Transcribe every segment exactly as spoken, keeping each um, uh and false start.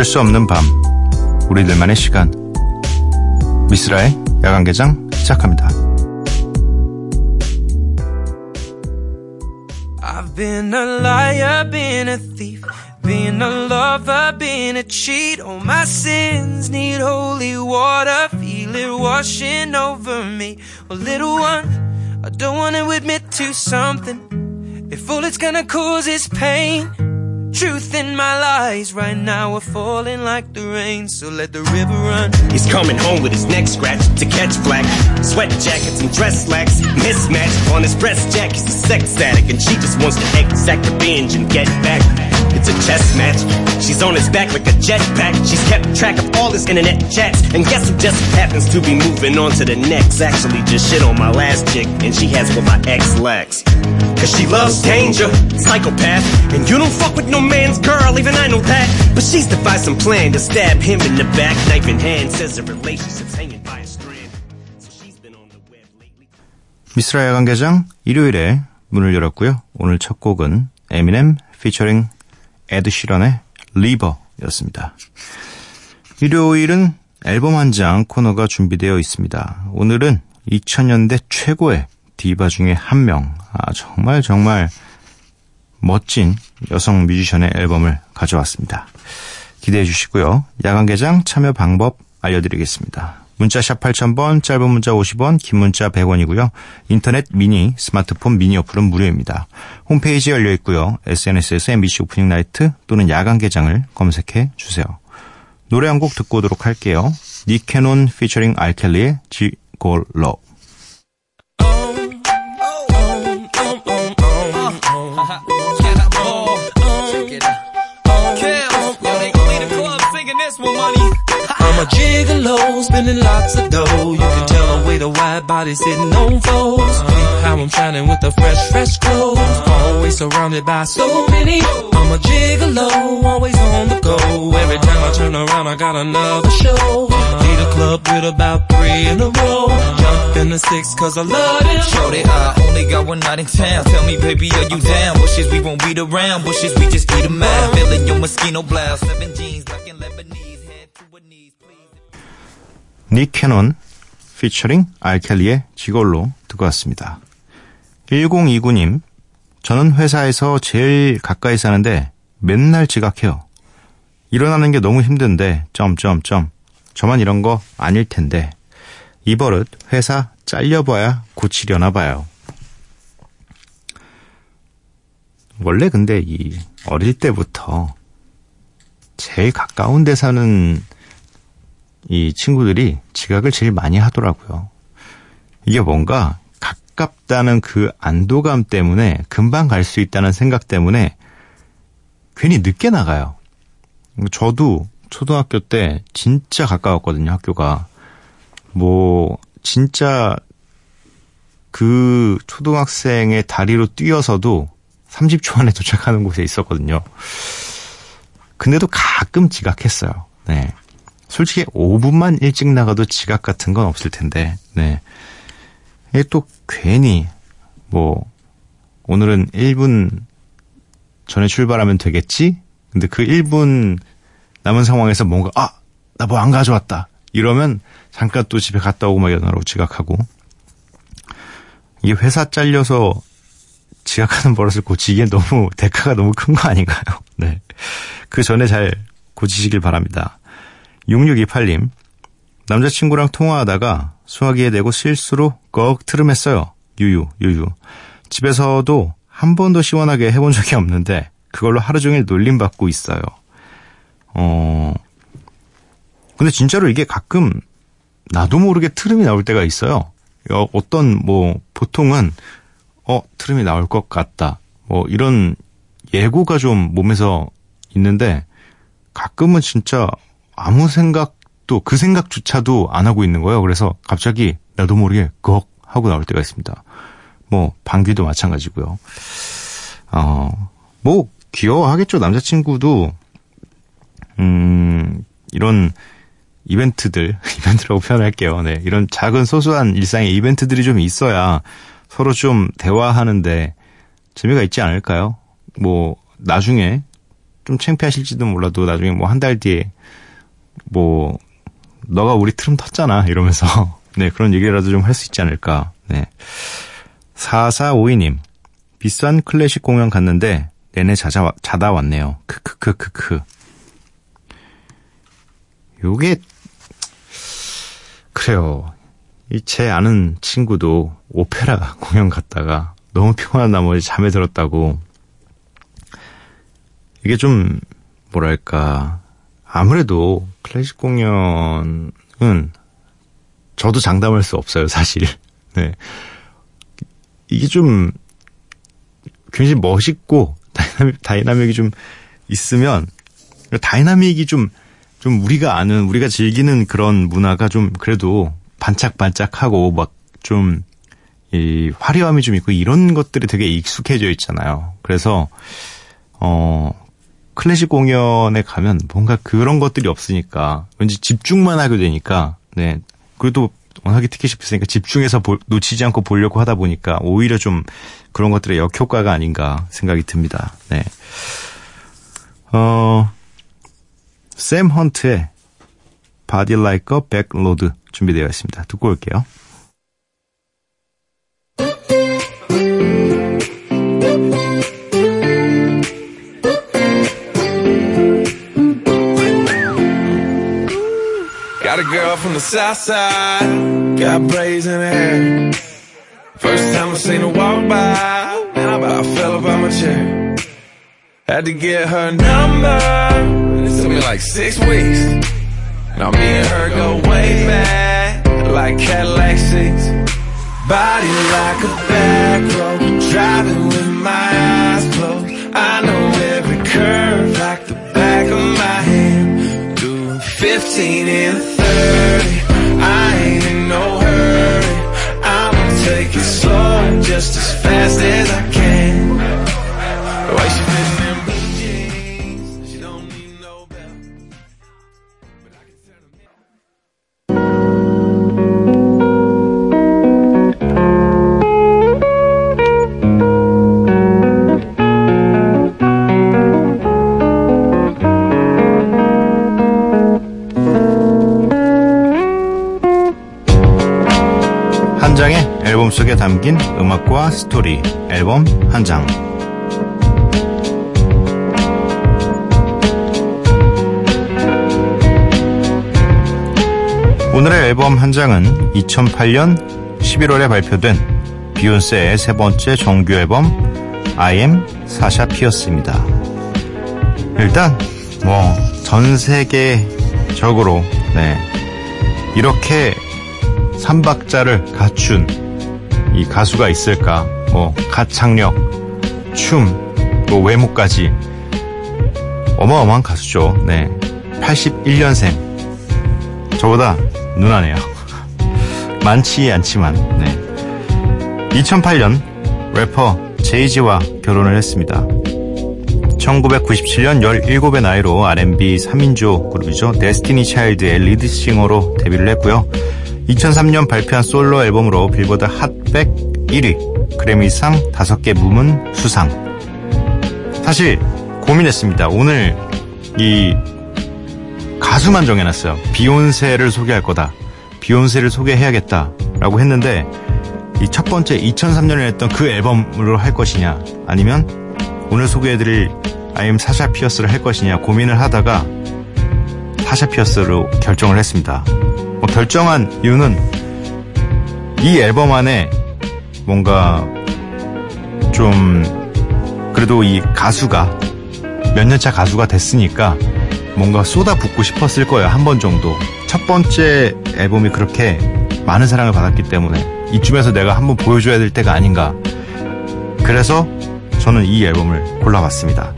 잠들 수 없는 밤, 우리들만의 시간. 미쓰라의 야간개장 시작합니다. I've been a liar, been a thief, been a lover, been a cheat. All my sins need holy water, feel it washing over me. A little one, I don't want to admit to something. If all it's gonna cause is pain, truth in my lies right now are falling like the rain, so let the river run. He's coming home with his neck scratched to catch flack. Sweat jackets and dress slacks mismatched on his breast jack. He's a sex addict and she just wants to exact revenge and get back. It's a chess match. She's on his back like a jetpack. She's kept track of all his internet chats. And guess who just happens to be moving on to the next? Actually just shit on my last chick, and she has what my ex lacks. Cause she loves danger, psychopath. And you don't fuck with no man's girl, even I know that. But she's devised some plan to stab him in the back. Knife in hand, says the relationship's hanging by a strand. So she's been on the web lately. 미쓰라 야간개장 일요일에 문을 열었고요. 오늘 첫 곡은 에미넴 피처링 에드 시런의 리버였습니다. 일요일은 앨범 한 장 코너가 준비되어 있습니다. 오늘은 이천 년대 최고의 디바 중에 한 명, 아, 정말 정말 멋진 여성 뮤지션의 앨범을 가져왔습니다. 기대해 주시고요. 야간개장 참여 방법 알려드리겠습니다. 문자샵 팔천 번, 짧은 문자 오십 원, 긴 문자 백 원이고요. 인터넷 미니, 스마트폰 미니 어플은 무료입니다. 홈페이지 열려 있고요. 에스엔에스에서 엠비씨 오프닝 나이트 또는 야간개장을 검색해 주세요. 노래 한 곡 듣고 오도록 할게요. 닉 캐논 피처링 알켈리의 지골로. I'm a gigolo, spending lots of dough. You can tell the way the wide body's sitting on foes. How I'm shining with the fresh, fresh clothes. Always surrounded by so many. I'm a gigolo, always on the go. Every time I turn around, I got another show. Lead a club with about three in a row. Jump in the six, cause I love it. Shorty, I only got one night in town. Tell me, baby, are you down? Bushes, we won't beat around. Bushes, we just eat them out. Feeling your mosquito blouse. Seven jeans, like in Lebanese. 닉 캐논 피처링 알켈리의 지골로 듣고 왔습니다. 일공이구 님, 저는 회사에서 제일 가까이 사는데 맨날 지각해요. 일어나는 게 너무 힘든데 점점점 저만 이런 거 아닐 텐데 이 버릇 회사 잘려봐야 고치려나 봐요. 원래 근데 이 어릴 때부터 제일 가까운 데 사는 이 친구들이 지각을 제일 많이 하더라고요. 이게 뭔가 가깝다는 그 안도감 때문에 금방 갈 수 있다는 생각 때문에 괜히 늦게 나가요. 저도 초등학교 때 진짜 가까웠거든요, 학교가. 뭐 진짜 그 초등학생의 다리로 뛰어서도 삼십 초 안에 도착하는 곳에 있었거든요. 근데도 가끔 지각했어요. 네. 솔직히 오 분만 일찍 나가도 지각 같은 건 없을 텐데, 네. 이게 또 괜히, 뭐, 오늘은 일 분 전에 출발하면 되겠지? 근데 그 일 분 남은 상황에서 뭔가, 아! 나 뭐 안 가져왔다! 이러면 잠깐 또 집에 갔다 오고 막 일어나고 지각하고. 이게 회사 잘려서 지각하는 버릇을 고치기엔 너무, 대가가 너무 큰 거 아닌가요? 네. 그 전에 잘 고치시길 바랍니다. 육육이팔 님, 남자친구랑 통화하다가 수화기에 대고 실수로 꺽 트름했어요. 유유 유유. 집에서도 한 번도 시원하게 해본 적이 없는데 그걸로 하루 종일 놀림받고 있어요. 어, 근데 진짜로 이게 가끔 나도 모르게 트름이 나올 때가 있어요. 어떤 뭐 보통은 어 트름이 나올 것 같다. 뭐 이런 예고가 좀 몸에서 있는데 가끔은 진짜 아무 생각도, 그 생각조차도 안 하고 있는 거예요. 그래서 갑자기 나도 모르게 꺽 하고 나올 때가 있습니다. 뭐 방귀도 마찬가지고요. 어, 뭐 귀여워하겠죠. 남자친구도 음, 이런 이벤트들, 이벤트라고 표현할게요. 네, 이런 작은 소소한 일상의 이벤트들이 좀 있어야 서로 좀 대화하는데 재미가 있지 않을까요? 뭐 나중에 좀 창피하실지도 몰라도 나중에 뭐 한 달 뒤에 뭐 너가 우리 트름 텄잖아 이러면서 네 그런 얘기라도 좀 할 수 있지 않을까. 네. 사사오이 님. 비싼 클래식 공연 갔는데 내내 자자, 자다 왔네요. 크크크크크. 요게 그래요. 이 제 아는 친구도 오페라 공연 갔다가 너무 피곤한 나머지 잠에 들었다고. 이게 좀 뭐랄까 아무래도 클래식 공연은 저도 장담할 수 없어요, 사실. 네. 이게 좀 굉장히 멋있고 다이나믹, 다이나믹이 좀 있으면 다이나믹이 좀, 좀 우리가 아는 우리가 즐기는 그런 문화가 좀 그래도 반짝반짝하고 막 좀 이 화려함이 좀 있고 이런 것들이 되게 익숙해져 있잖아요. 그래서 어 클래식 공연에 가면 뭔가 그런 것들이 없으니까 왠지 집중만 하게 되니까 네. 그래도 워낙에 티켓이 비싸니까 집중해서 보, 놓치지 않고 보려고 하다 보니까 오히려 좀 그런 것들의 역효과가 아닌가 생각이 듭니다. 네. 어, 샘 헌트의 Body Like a Back Road 준비되어 있습니다. 듣고 올게요. Got a girl from the south side, got braids in her hair. First time I seen her walk by, and I about fell up out my chair. Had to get her number, it took me like six weeks. Now me and her go way back, like Cadillac seats. Body like a back road, driving with my eyes closed. I know every curve like the back of my hand. Doing fifteen and thirty, I ain't in no hurry. I'ma take it slow, just as fast as I can. The way she fits in blue jeans, she don't need no belt. But I can turn them 앨범 속에 담긴 음악과 스토리, 앨범 한 장. 오늘의 앨범 한 장은 이천팔년 십일월에 발표된 비욘세의 세 번째 정규 앨범 I Am Sasha Fierce입니다. 일단 뭐 전 세계적으로 네 이렇게 삼박자를 갖춘 이 가수가 있을까? 뭐 가창력, 춤, 또 외모까지 어마어마한 가수죠. 네, 팔십일년생 저보다 누나네요. 많지 않지만 네. 이천팔년 래퍼 제이지와 결혼을 했습니다. 천구백구십칠년 열일곱의 나이로 알앤비 삼인조 그룹이죠. 데스티니 차일드의 리드싱어로 데뷔를 했고요. 이천삼년 발표한 솔로 앨범으로 빌보드 핫백 일위, 그래미상 다섯 개 부문 수상. 사실 고민했습니다. 오늘 이 가수만 정해놨어요. 비욘세를 소개할 거다. 비욘세를 소개해야겠다라고 했는데 이 첫 번째 이천삼년에 했던 그 앨범으로 할 것이냐 아니면 오늘 소개해드릴 I am Sasha Fierce를 할 것이냐 고민을 하다가 Sasha Fierce로 결정을 했습니다. 뭐 결정한 이유는 이 앨범 안에 뭔가 좀 그래도 이 가수가 몇 년차 가수가 됐으니까 뭔가 쏟아붓고 싶었을 거예요. 한 번 정도. 첫 번째 앨범이 그렇게 많은 사랑을 받았기 때문에 이쯤에서 내가 한번 보여줘야 될 때가 아닌가. 그래서 저는 이 앨범을 골라봤습니다.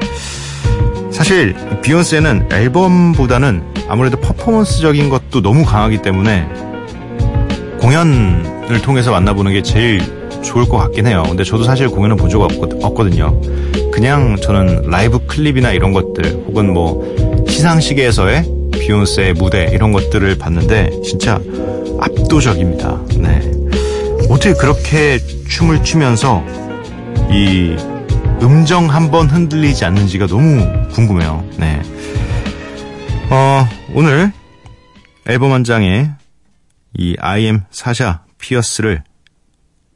사실 비욘세는 앨범보다는 아무래도 퍼포먼스적인 것도 너무 강하기 때문에 공연을 통해서 만나보는 게 제일 좋을 것 같긴 해요. 근데 저도 사실 공연은 본 적 없거든요. 그냥 저는 라이브 클립이나 이런 것들 혹은 뭐 시상식에서의 비욘세의 무대 이런 것들을 봤는데 진짜 압도적입니다. 네. 어떻게 그렇게 춤을 추면서 이 음정 한번 흔들리지 않는지가 너무 궁금해요. 네. 어, 오늘 앨범 한 장에 이 I Am Sasha Fierce를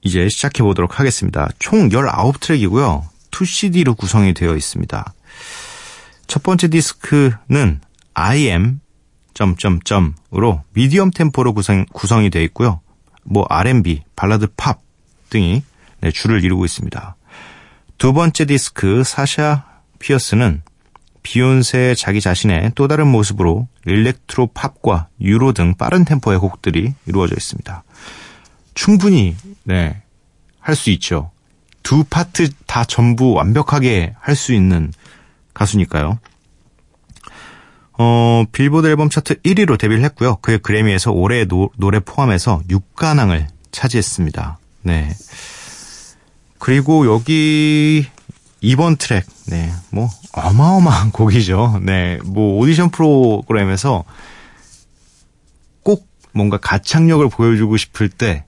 이제 시작해 보도록 하겠습니다. 총 십구 트랙이고요. 투 씨디로 구성이 되어 있습니다. 첫 번째 디스크는 I Am... 으로 미디엄 템포로 구성, 구성이 되어 있고요. 뭐 알앤비, 발라드 팝 등이 네, 줄을 이루고 있습니다. 두 번째 디스크 사샤 피어스는 비욘세 자기 자신의 또 다른 모습으로 일렉트로 팝과 유로 등 빠른 템포의 곡들이 이루어져 있습니다. 충분히 네, 할 수 있죠. 두 파트 다 전부 완벽하게 할 수 있는 가수니까요. 어, 빌보드 앨범 차트 일 위로 데뷔를 했고요. 그의 그래미에서 올해의 노, 노래 포함해서 육 관왕을 차지했습니다. 네. 그리고 여기 이번 트랙, 네, 뭐 어마어마한 곡이죠. 네, 뭐 오디션 프로그램에서 꼭 뭔가 가창력을 보여주고 싶을 때,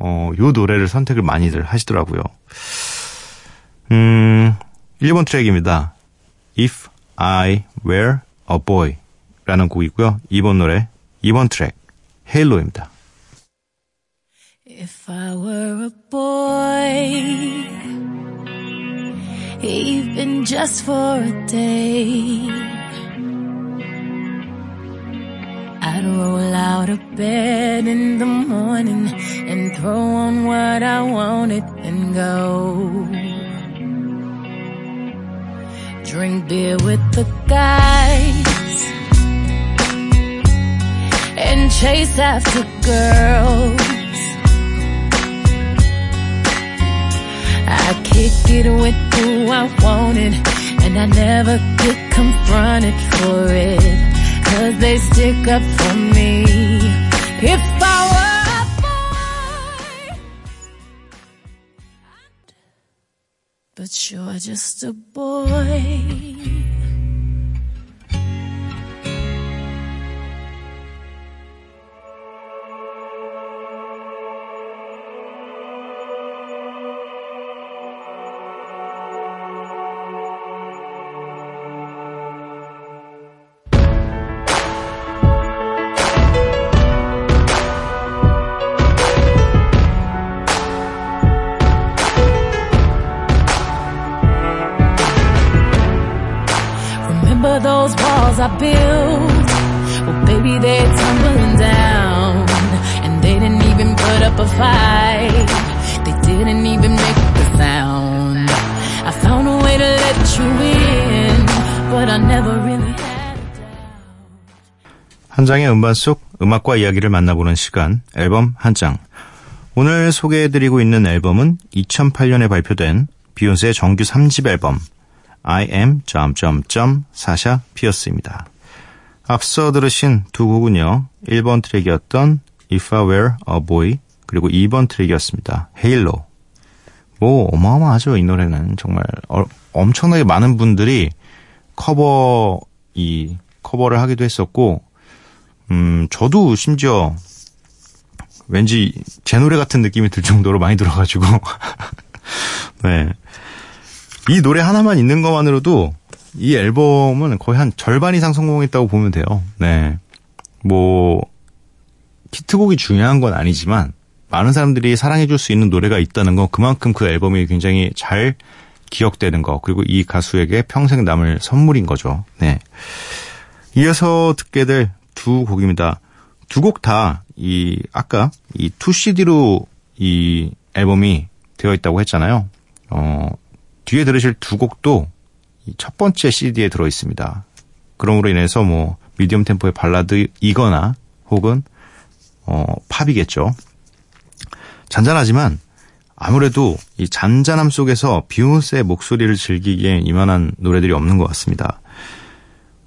어, 요 노래를 선택을 많이들 하시더라고요. 음, 일 번 트랙입니다. If I Were A Boy 라는 곡이고요. 이 번 노래, 이 번 트랙, 헤일로입니다. If I were a boy, even just for a day, I'd roll out of bed in the morning and throw on what I wanted and go. Drink beer with the guys and chase after girls. I kick it with who I wanted, and I never get confronted for it, cause they stick up for me. If I were a boy, but you're just a boy. I built, well baby they're tumbling down, and they didn't even put up a fight, they didn't even make a sound. I found a way to let you in, but I never really had a doubt. 한 장의 음반 속 음악과 이야기를 만나보는 시간, 앨범 한 장. 오늘 소개해드리고 있는 앨범은 이천팔 년에 발표된 비욘세의 정규 삼 집 앨범 I am... Sasha Fierce입니다. 앞서 들으신 두 곡은요. 일 번 트랙이었던 If I Were a Boy 그리고 이 번 트랙이었습니다. Halo. 뭐 어마어마하죠. 이 노래는 정말 어, 엄청나게 많은 분들이 커버 이 커버를 하기도 했었고, 음 저도 심지어 왠지 제 노래 같은 느낌이 들 정도로 많이 들어가지고 네. 이 노래 하나만 있는 것만으로도 이 앨범은 거의 한 절반 이상 성공했다고 보면 돼요. 네. 뭐, 히트곡이 중요한 건 아니지만 많은 사람들이 사랑해줄 수 있는 노래가 있다는 건 그만큼 그 앨범이 굉장히 잘 기억되는 거, 그리고 이 가수에게 평생 남을 선물인 거죠. 네. 이어서 듣게 될 두 곡입니다. 두 곡 다 이, 아까 이 투 씨디로 이 앨범이 되어 있다고 했잖아요. 어, 뒤에 들으실 두 곡도 첫 번째 씨디에 들어있습니다. 그럼으로 인해서 뭐 미디엄 템포의 발라드이거나 혹은 어, 팝이겠죠. 잔잔하지만 아무래도 이 잔잔함 속에서 비욘세의 목소리를 즐기기엔 이만한 노래들이 없는 것 같습니다.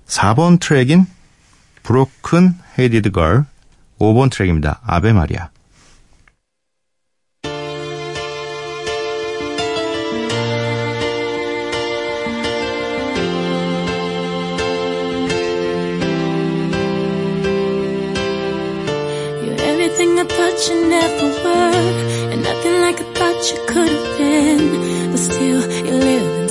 사 번 트랙인 Broken Headed Girl, 오 번 트랙입니다. 아베 마리아. You never were, and nothing like I thought you could have been, but still you live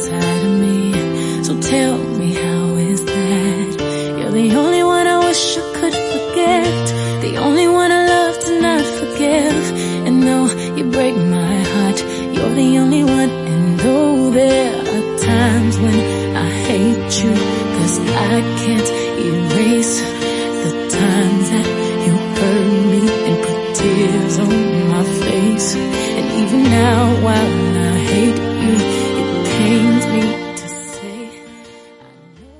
pains me to say I know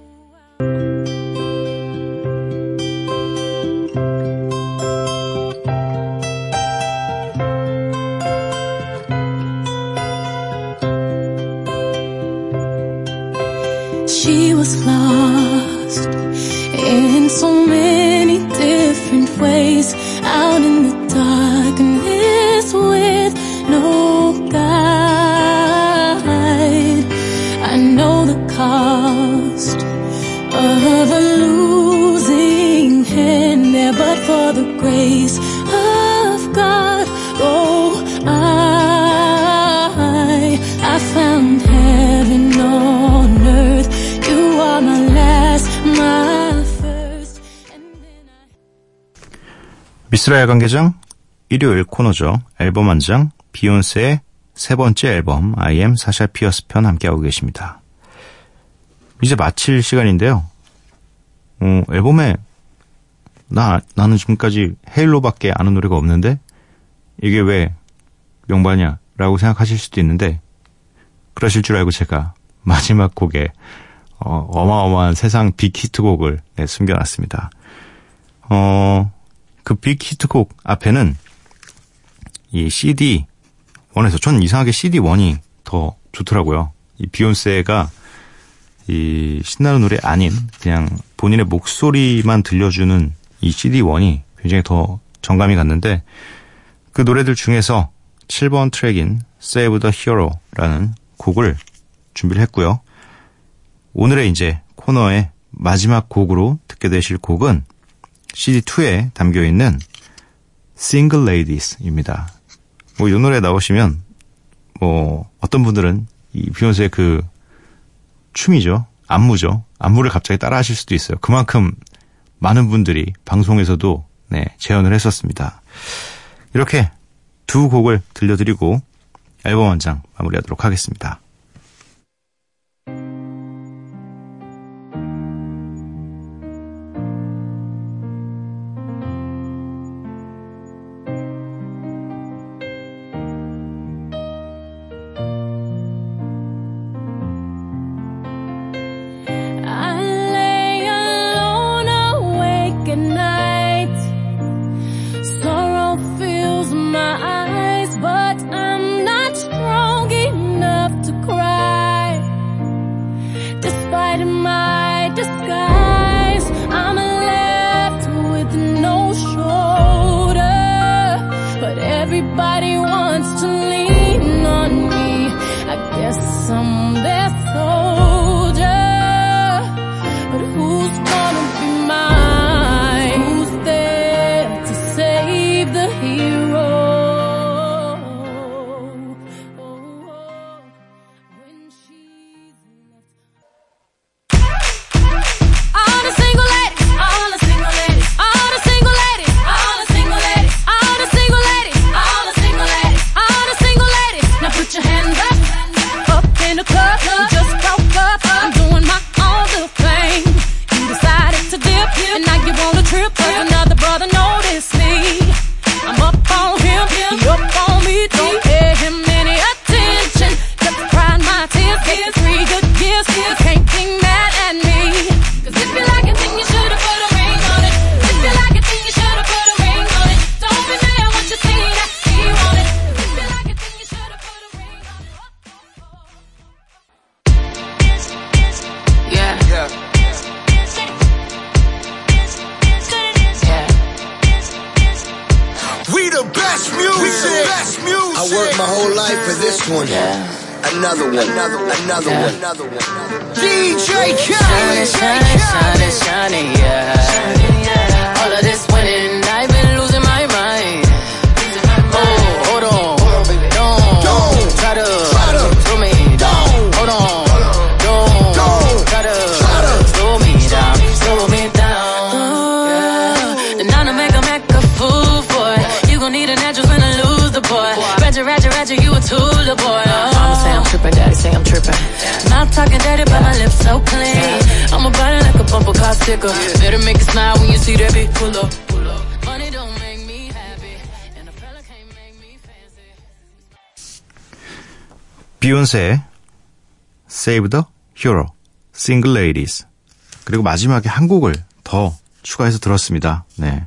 I... She was lost in so many different ways, out in the darkness with no guide. I know the cost of a losing hand there, but for the grace of God, oh, I, I found heaven on earth. You are my last, my first, and then I... 미쓰라 야간개장 일요일 코너죠. 앨범 한 장, 비욘세의 세 번째 앨범 I Am Sasha Fierce 편 함께하고 계십니다. 이제 마칠 시간인데요. 어, 앨범에 나, 나는 지금까지 헤일로밖에 아는 노래가 없는데 이게 왜 명반이야 라고 생각하실 수도 있는데, 그러실 줄 알고 제가 마지막 곡에 어, 어마어마한 세상 빅히트곡을 네, 숨겨놨습니다. 어, 그 빅히트곡 앞에는 이 씨디 원에서, 전 이상하게 씨디 원이 더 좋더라고요. 이 비욘세가 이 신나는 노래 아닌 그냥 본인의 목소리만 들려주는 이 씨디 원이 굉장히 더 정감이 갔는데, 그 노래들 중에서 칠 번 트랙인 Save the Hero라는 곡을 준비를 했고요. 오늘의 이제 코너의 마지막 곡으로 듣게 되실 곡은 씨디 투에 담겨있는 Single Ladies입니다. 뭐, 이 노래 나오시면, 뭐, 어떤 분들은 이 비욘세의 그 춤이죠. 안무죠. 안무를 갑자기 따라 하실 수도 있어요. 그만큼 많은 분들이 방송에서도, 네, 재연을 했었습니다. 이렇게 두 곡을 들려드리고 앨범 한 장 마무리하도록 하겠습니다. Save the Hero, Single Ladies. 그리고 마지막에 한 곡을 더 추가해서 들었습니다. 네.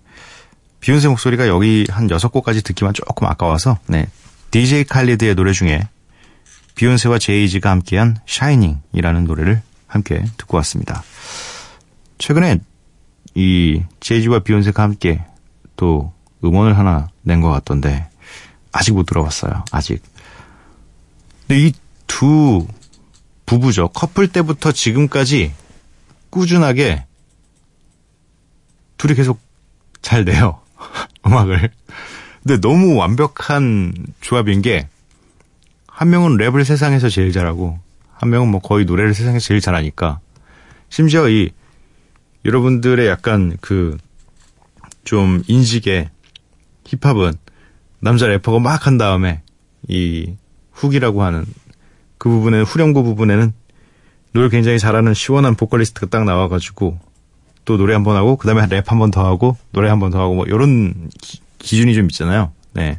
비욘세 목소리가 여기 한 여섯 곡까지 듣기만 조금 아까워서, 네. 디제이 칼리드의 노래 중에 비욘세와 제이지가 함께한 샤이닝이라는 노래를 함께 듣고 왔습니다. 최근에 이 제이지와 비욘세가 함께 또 음원을 하나 낸 것 같던데, 아직 못 들어봤어요. 아직. 근데 이 두 부부죠. 커플 때부터 지금까지 꾸준하게 둘이 계속 잘 내요. 음악을. 근데 너무 완벽한 조합인 게, 한 명은 랩을 세상에서 제일 잘하고, 한 명은 뭐 거의 노래를 세상에서 제일 잘하니까, 심지어 이, 여러분들의 약간 그, 좀 인식의 힙합은 남자 래퍼가 막 한 다음에, 이, 훅이라고 하는 그 부분에, 후렴구 부분에는 노래 굉장히 잘하는 시원한 보컬리스트가 딱 나와가지고, 또 노래 한번 하고, 그 다음에 랩 한번 더 하고, 노래 한번 더 하고, 뭐, 요런 기, 기준이 좀 있잖아요. 네.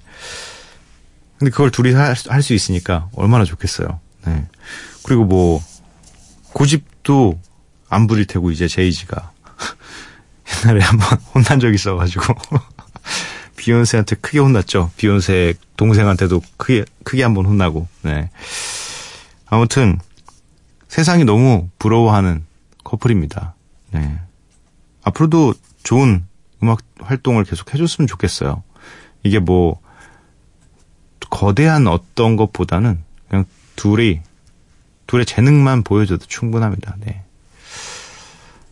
근데 그걸 둘이 할 수 있으니까 얼마나 좋겠어요. 네. 그리고 뭐, 고집도 안 부릴 테고, 이제 제이지가. 옛날에 한번 혼난 적이 있어가지고. 비욘세한테 크게 혼났죠. 비욘세 동생한테도 크게, 크게 한번 혼나고, 네. 아무튼, 세상이 너무 부러워하는 커플입니다. 네. 앞으로도 좋은 음악 활동을 계속 해줬으면 좋겠어요. 이게 뭐, 거대한 어떤 것보다는 그냥 둘이, 둘의 재능만 보여줘도 충분합니다. 네.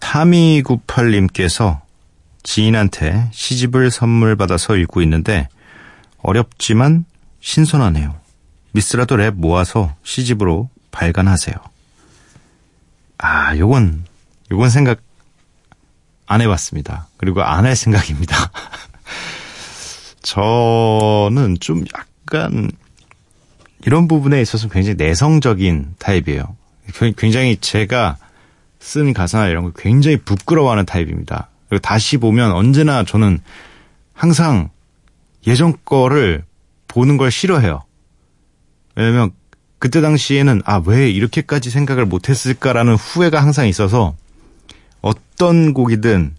삼이구팔님께서 지인한테 시집을 선물 받아서 읽고 있는데 어렵지만 신선하네요. 미쓰라도 랩 모아서 시집으로 발간하세요. 아, 요건, 요건 생각 안 해봤습니다. 그리고 안 할 생각입니다. 저는 좀 약간 이런 부분에 있어서는 굉장히 내성적인 타입이에요. 굉장히 제가 쓴 가사나 이런 거 굉장히 부끄러워하는 타입입니다. 그리고 다시 보면 언제나 저는 항상 예전 거를 보는 걸 싫어해요. 왜냐면 그때 당시에는 아, 왜 이렇게까지 생각을 못했을까라는 후회가 항상 있어서 어떤 곡이든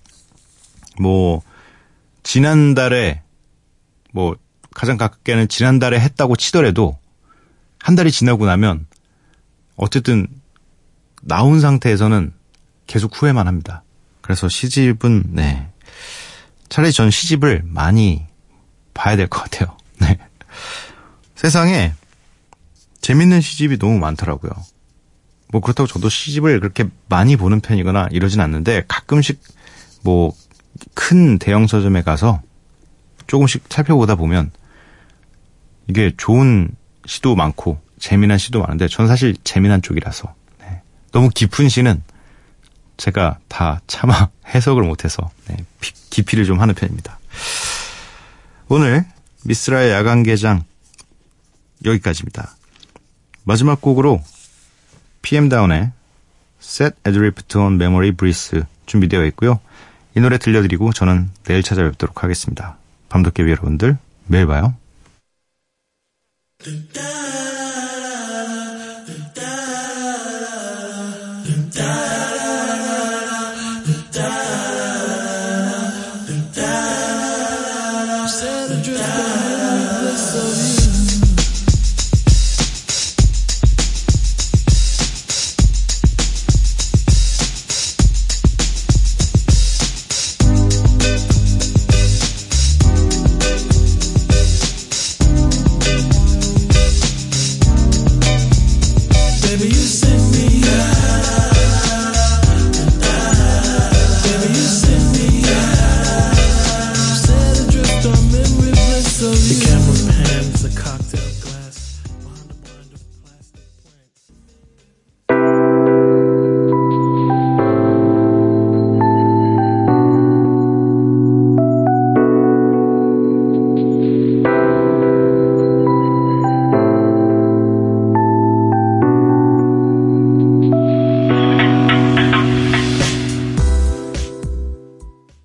뭐 지난달에 뭐 가장 가깝게는 지난달에 했다고 치더라도 한 달이 지나고 나면 어쨌든 나온 상태에서는 계속 후회만 합니다. 그래서 시집은, 네. 차라리 전 시집을 많이 봐야 될 것 같아요. 네. 세상에 재밌는 시집이 너무 많더라고요. 뭐 그렇다고 저도 시집을 그렇게 많이 보는 편이거나 이러진 않는데 가끔씩 뭐 큰 대형 서점에 가서 조금씩 살펴보다 보면 이게 좋은 시도 많고 재미난 시도 많은데 전 사실 재미난 쪽이라서 너무 깊은 시는 제가 다 차마 해석을 못해서 네, 깊이를 좀 하는 편입니다. 오늘 미쓰라의 야간개장 여기까지입니다. 마지막 곡으로 피엠다운의 Set Adrift on Memory Breeze 준비되어 있고요. 이 노래 들려드리고 저는 내일 찾아뵙도록 하겠습니다. 밤도깨비 여러분들 매일 봐요.